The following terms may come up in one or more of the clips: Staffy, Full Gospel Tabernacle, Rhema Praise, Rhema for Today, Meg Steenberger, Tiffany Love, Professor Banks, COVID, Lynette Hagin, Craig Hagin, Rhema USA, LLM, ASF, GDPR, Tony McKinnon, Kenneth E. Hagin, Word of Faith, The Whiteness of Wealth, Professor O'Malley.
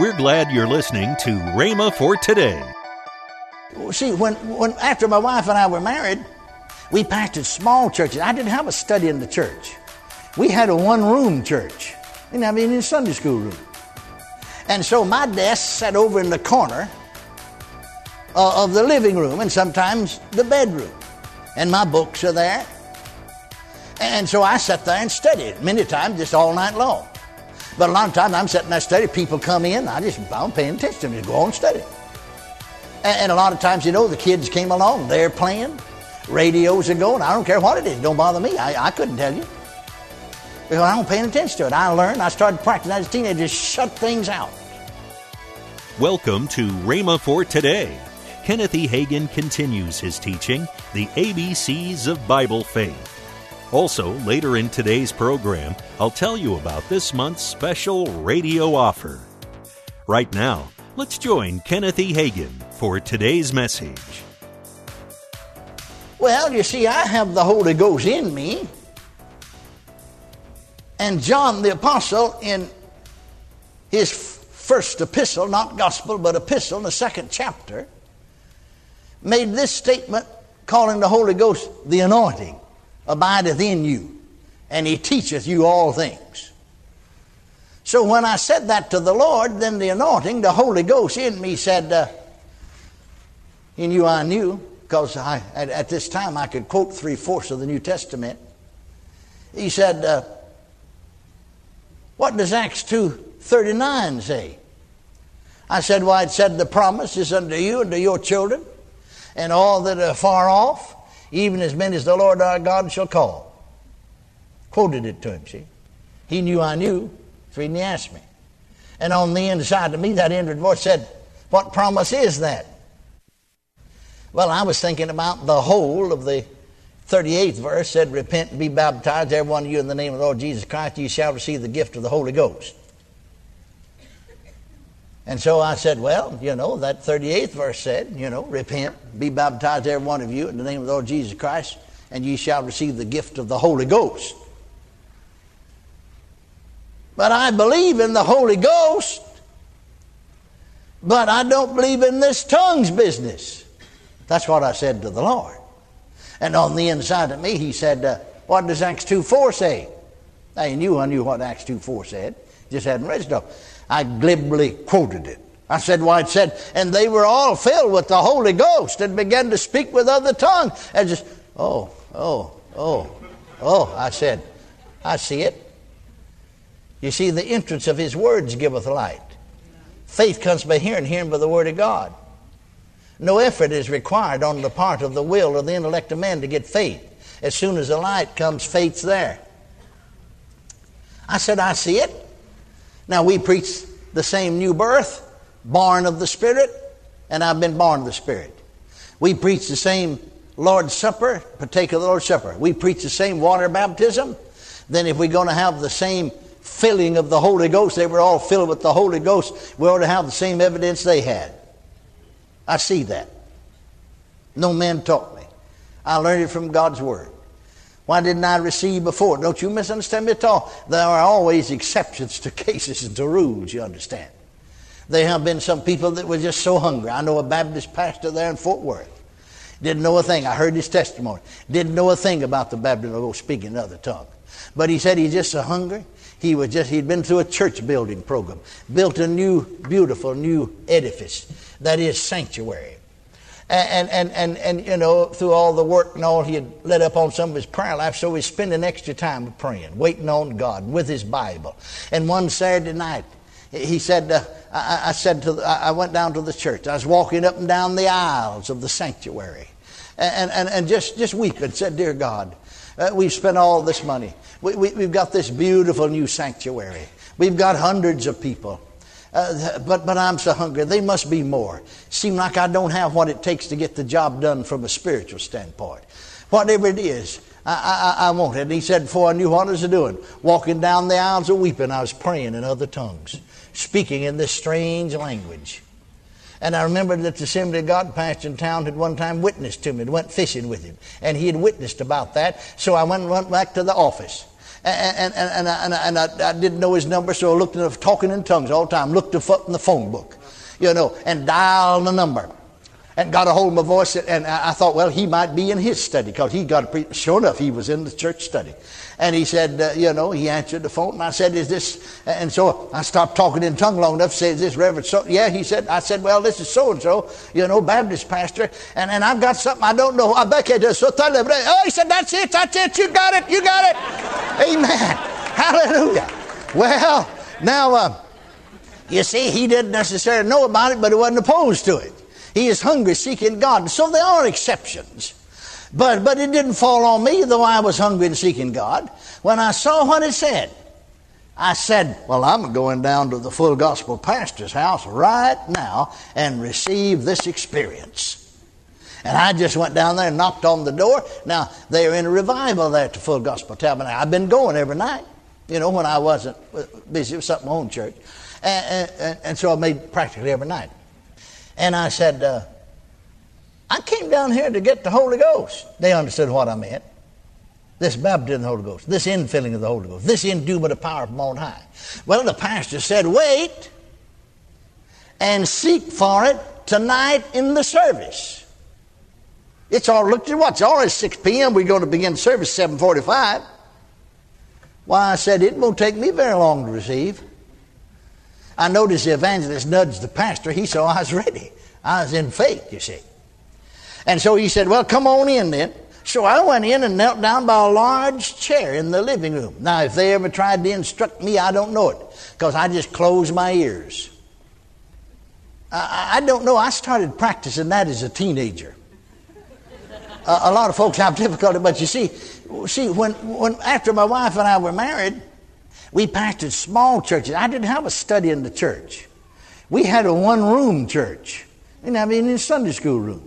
We're glad you're listening to Rhema for Today. See, when after my wife and I were married, we pastored small churches. I didn't have a study in the church. We had a one-room church. We didn't have any Sunday school room. And so my desk sat over in the corner of the living room and sometimes the bedroom. And my books are there. And so I sat there and studied many times, just all night long. But a lot of times I'm sitting there studying. People come in, I'm paying attention. Just go on and study. And a lot of times, you know, the kids came along. They're playing. Radios are going. I don't care what it is. Don't bother me. I couldn't tell you. Because I don't pay attention to it. I learned. I started practicing as a teenager. Just shut things out. Welcome to Rhema for Today. Kenneth E. Hagin continues his teaching, The ABCs of Bible Faith. Also, later in today's program, I'll tell you about this month's special radio offer. Right now, let's join Kenneth E. Hagin for today's message. Well, you see, I have the Holy Ghost in me. And John the Apostle, in his first epistle, not gospel, but epistle, in the second chapter, made this statement calling the Holy Ghost the anointing. Abideth in you, and he teacheth you all things. So when I said that to the Lord, then the anointing, the Holy Ghost in me said, he knew I knew, because at this time I could quote 3/4 of the New Testament. He said, what does Acts 2:39 say? I said, well, it said the promise is unto you and to your children, and all that are far off, even as many as the Lord our God shall call. Quoted it to him, see. He knew I knew, so he didn't ask me. And on the inside of me, that inward voice said, what promise is that? Well, I was thinking about the whole of the 38th verse, said, repent and be baptized, every one of you in the name of the Lord Jesus Christ, you shall receive the gift of the Holy Ghost. And so I said, well, you know, that 38th verse said, you know, repent, be baptized every one of you in the name of the Lord Jesus Christ, and ye shall receive the gift of the Holy Ghost. But I believe in the Holy Ghost, but I don't believe in this tongues business. That's what I said to the Lord. And on the inside of me, he said, what does Acts 2:4 say? I knew what Acts 2:4 said, just hadn't read it. I glibly quoted it. I said, well, it said, and they were all filled with the Holy Ghost and began to speak with other tongues. And just, I said, I see it. You see, the entrance of his words giveth light. Faith comes by hearing, hearing by the word of God. No effort is required on the part of the will or the intellect of man to get faith. As soon as the light comes, faith's there. I said, I see it. Now, we preach the same new birth, born of the Spirit, and I've been born of the Spirit. We preach the same Lord's Supper, partake of the Lord's Supper. We preach the same water baptism. Then if we're going to have the same filling of the Holy Ghost, they were all filled with the Holy Ghost, we ought to have the same evidence they had. I see that. No man taught me. I learned it from God's Word. Why didn't I receive before? Don't you misunderstand me at all. There are always exceptions to cases and to rules, you understand. There have been some people that were just so hungry. I know a Baptist pastor there in Fort Worth. Didn't know a thing. I heard his testimony. Didn't know a thing about the Baptist speaking another tongue. But he said he's just so hungry. He'd been through a church building program. Built a new, beautiful new edifice. That is sanctuary. And you know, through all the work and all, he had let up on some of his prayer life, so he's spending extra time praying, waiting on God with his Bible. And one Saturday night, he said, I went down to the church. I was walking up and down the aisles of the sanctuary, and just weeping. Said, dear God, we've spent all this money. We've got this beautiful new sanctuary. We've got hundreds of people. But I'm so hungry. They must be more. Seem like I don't have what it takes to get the job done from a spiritual standpoint. Whatever it is, I want it. And he said, before I knew what I was doing, walking down the aisles of weeping, I was praying in other tongues, speaking in this strange language. And I remembered that the Assembly of God pastor in town had one time witnessed to me and went fishing with him. And he had witnessed about that. So I went back to the office. and I didn't know his number, so I looked at him talking in tongues all the time, looked up in the phone book, you know, and dialed the number. And got a hold of my voice, and I thought, well, he might be in his study, because he got a sure enough, he was in the church study. And he said, you know, he answered the phone, and I said, is this, and so I stopped talking in tongue long enough to say, is this Reverend so? Yeah, he said, I said, well, this is so-and-so, you know, Baptist pastor, and I've got something I don't know. I bet he does. Oh, he said, that's it, you got it. Amen. Hallelujah. Well, now, you see, he didn't necessarily know about it, but he wasn't opposed to it. He is hungry, seeking God. So there are exceptions. But it didn't fall on me, though I was hungry and seeking God. When I saw what it said, I said, well, I'm going down to the Full Gospel pastor's house right now and receive this experience. And I just went down there and knocked on the door. Now, they're in a revival there at the Full Gospel Tabernacle. I've been going every night, you know, when I wasn't busy with something on church. And so I made practically every night. And I said, I came down here to get the Holy Ghost. They understood what I meant. This baptism of the Holy Ghost, this infilling of the Holy Ghost, this endowment of the power from on high. Well, the pastor said, wait and seek for it tonight in the service. It's all looked at what? It's already 6 p.m. We're going to begin service 7:45. Why, I said, it won't take me very long to receive. I noticed the evangelist nudged the pastor. He saw I was ready. I was in faith, you see. And so he said, well, come on in then. So I went in and knelt down by a large chair in the living room. Now, if they ever tried to instruct me, I don't know it, because I just closed my ears. I don't know. I started practicing that as a teenager. A lot of folks have difficulty, but you see when after my wife and I were married, we pastored small churches. I didn't have a study in the church. We had a one-room church. We didn't have any Sunday school rooms.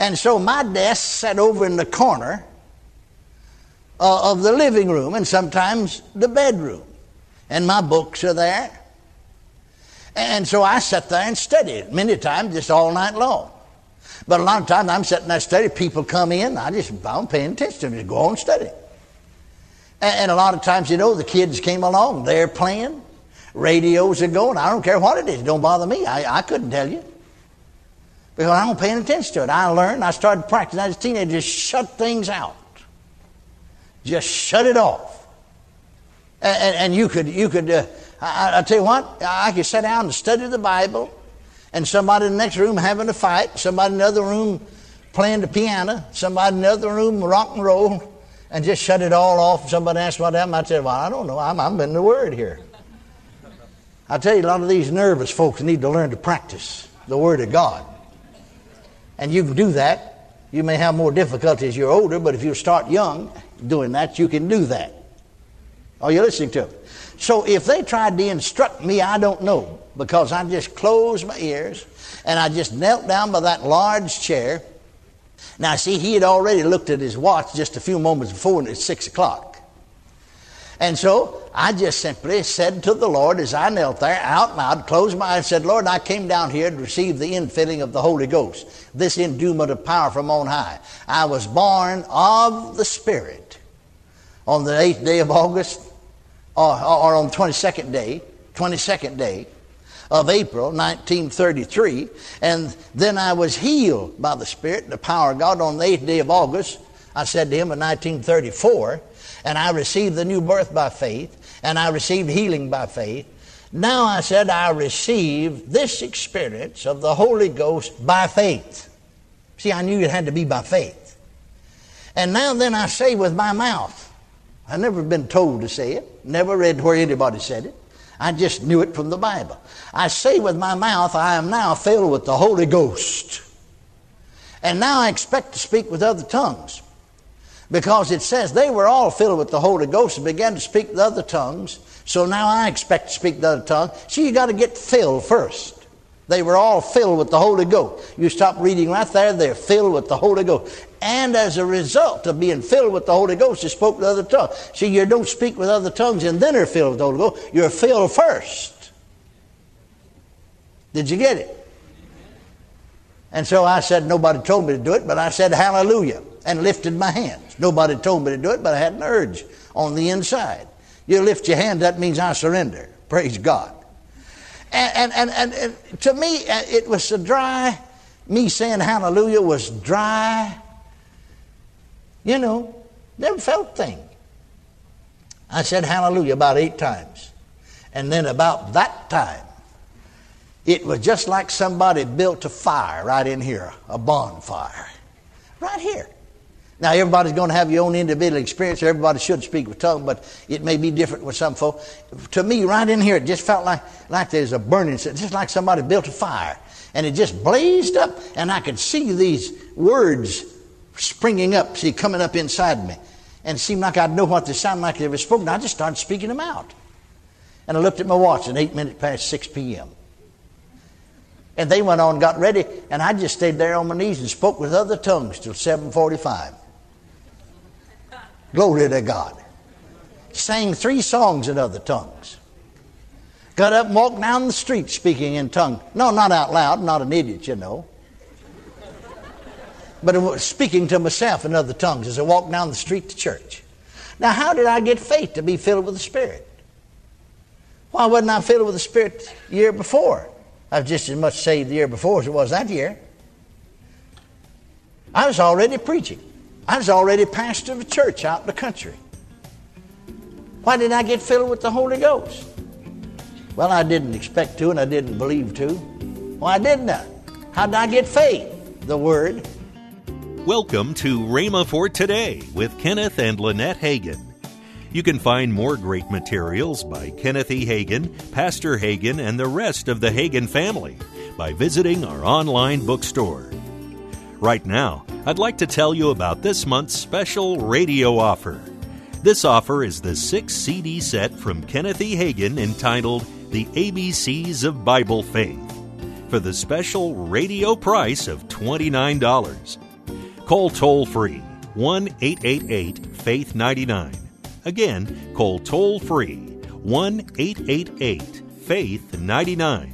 And so my desk sat over in the corner of the living room and sometimes the bedroom. And my books are there. And so I sat there and studied many times, just all night long. But a lot of times I'm sitting there studying. People come in. I'm paying attention to them. Just go on and study. And a lot of times, you know, the kids came along. They're playing. Radios are going. I don't care what it is. It don't bother me. I couldn't tell you. Because I don't pay any attention to it. I learned. I started practicing. I was a teenager. Just shut things out. Just shut it off. And I tell you what, I could sit down and study the Bible. And somebody in the next room having a fight. Somebody in another room playing the piano. Somebody in another room rock and roll. And just shut it all off. Somebody asked what happened. I said, well, I don't know. I'm in the Word here. I tell you, a lot of these nervous folks need to learn to practice the Word of God. And you can do that. You may have more difficulty as you're older, but if you start young doing that, you can do that. Are you listening to me? So if they tried to instruct me, I don't know, because I just closed my ears and I just knelt down by that large chair. Now, see, he had already looked at his watch just a few moments before, and it's 6 o'clock. And so I just simply said to the Lord as I knelt there out loud, closed my eyes, and said, Lord, I came down here to receive the infilling of the Holy Ghost, this endowment of power from on high. I was born of the Spirit on the 8th day of August, or on the 22nd day of April 1933, and then I was healed by the Spirit and the power of God on the 8th day of August, I said to him, in 1934, and I received the new birth by faith, and I received healing by faith. Now I said, I received this experience of the Holy Ghost by faith. See, I knew it had to be by faith. And now then I say with my mouth, I've never been told to say it, never read where anybody said it. I just knew it from the Bible. I say with my mouth, I am now filled with the Holy Ghost. And now I expect to speak with other tongues. Because it says they were all filled with the Holy Ghost and began to speak with other tongues. So now I expect to speak with other tongues. So you got to get filled first. They were all filled with the Holy Ghost. You stop reading right there, they're filled with the Holy Ghost. And as a result of being filled with the Holy Ghost, they spoke with other tongues. See, you don't speak with other tongues and then are filled with the Holy Ghost. You're filled first. Did you get it? And so I said, nobody told me to do it, but I said hallelujah and lifted my hands. Nobody told me to do it, but I had an urge on the inside. You lift your hand, that means I surrender. Praise God. And to me, it was so dry. Me saying hallelujah was dry. You know, never felt thing. I said hallelujah about 8 times. And then about that time, it was just like somebody built a fire right in here, a bonfire, right here. Now, everybody's going to have your own individual experience. Everybody should speak with tongues, but it may be different with some folk. To me, right in here, it just felt like there's a burning, just like somebody built a fire. And it just blazed up, and I could see these words springing up, coming up inside me. And it seemed like I'd know what they sound like if they were spoken. I just started speaking them out. And I looked at my watch, and 8 minutes past 6 p.m. And they went on and got ready, and I just stayed there on my knees and spoke with other tongues till 7:45. Glory to God. Sang 3 songs in other tongues. Got up and walked down the street speaking in tongues. No, not out loud, not an idiot, you know. But I was speaking to myself in other tongues as I walked down the street to church. Now, how did I get faith to be filled with the Spirit? Why wasn't I filled with the Spirit the year before? I was just as much saved the year before as it was that year. I was already preaching. I was already pastor of a church out in the country. Why didn't I get filled with the Holy Ghost? Well, I didn't expect to, and I didn't believe to. Why didn't I? How did I get faith? The Word. Welcome to Rhema for Today with Kenneth and Lynette Hagin. You can find more great materials by Kenneth E. Hagin, Pastor Hagin, and the rest of the Hagin family by visiting our online bookstore. Right now, I'd like to tell you about this month's special radio offer. This offer is the 6-CD set from Kenneth E. Hagin entitled The ABCs of Bible Faith for the special radio price of $29. Call toll-free 1-888-FAITH-99. Again, call toll-free 1-888-FAITH-99.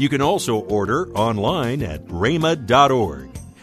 You can also order online at rhema.org.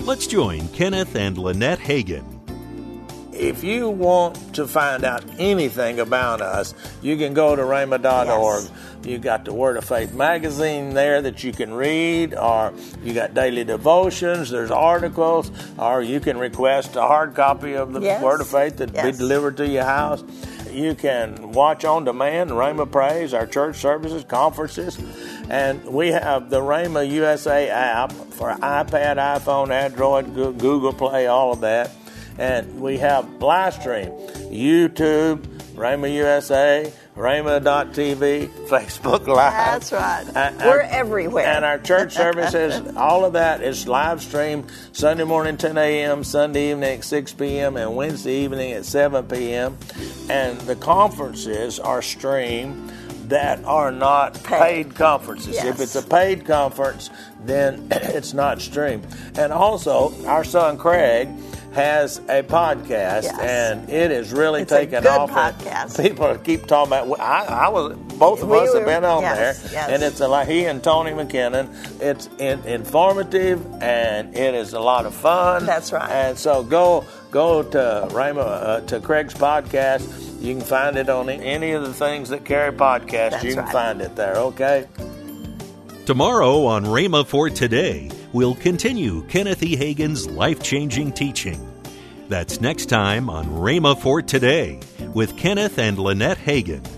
let's join Kenneth and Lynette Hagin. If you want to find out anything about us, you can go to rhema.org. Yes. You got the Word of Faith magazine there that you can read, or you got daily devotions, there's articles, or you can request a hard copy of the Word of Faith that be delivered to your house. You can watch on demand Rhema Praise, our church services, conferences, and we have the Rhema USA app for iPad, iPhone, Android, Google Play, all of that. And we have live stream, YouTube, Rhema USA, Rhema.tv, Facebook Live. That's right. We're everywhere. And our church services, all of that is live streamed Sunday morning 10 a.m., Sunday evening at 6 p.m., and Wednesday evening at 7 p.m. And the conferences are streamed that are not paid conferences. Yes. If it's a paid conference, then it's not streamed. And also, our son Craig has a podcast, and it is really taken off. Podcast. People keep talking about. Both of us have been on there, and it's like he and Tony McKinnon. It's informative and it is a lot of fun. That's right. And so go to Rhema to Craig's podcast. You can find it on any of the things that carry podcasts. That's you can find it there. Okay. Tomorrow on Rhema for Today, we'll continue Kenneth E. Hagin's life-changing teaching. That's next time on Rhema for Today with Kenneth and Lynette Hagin.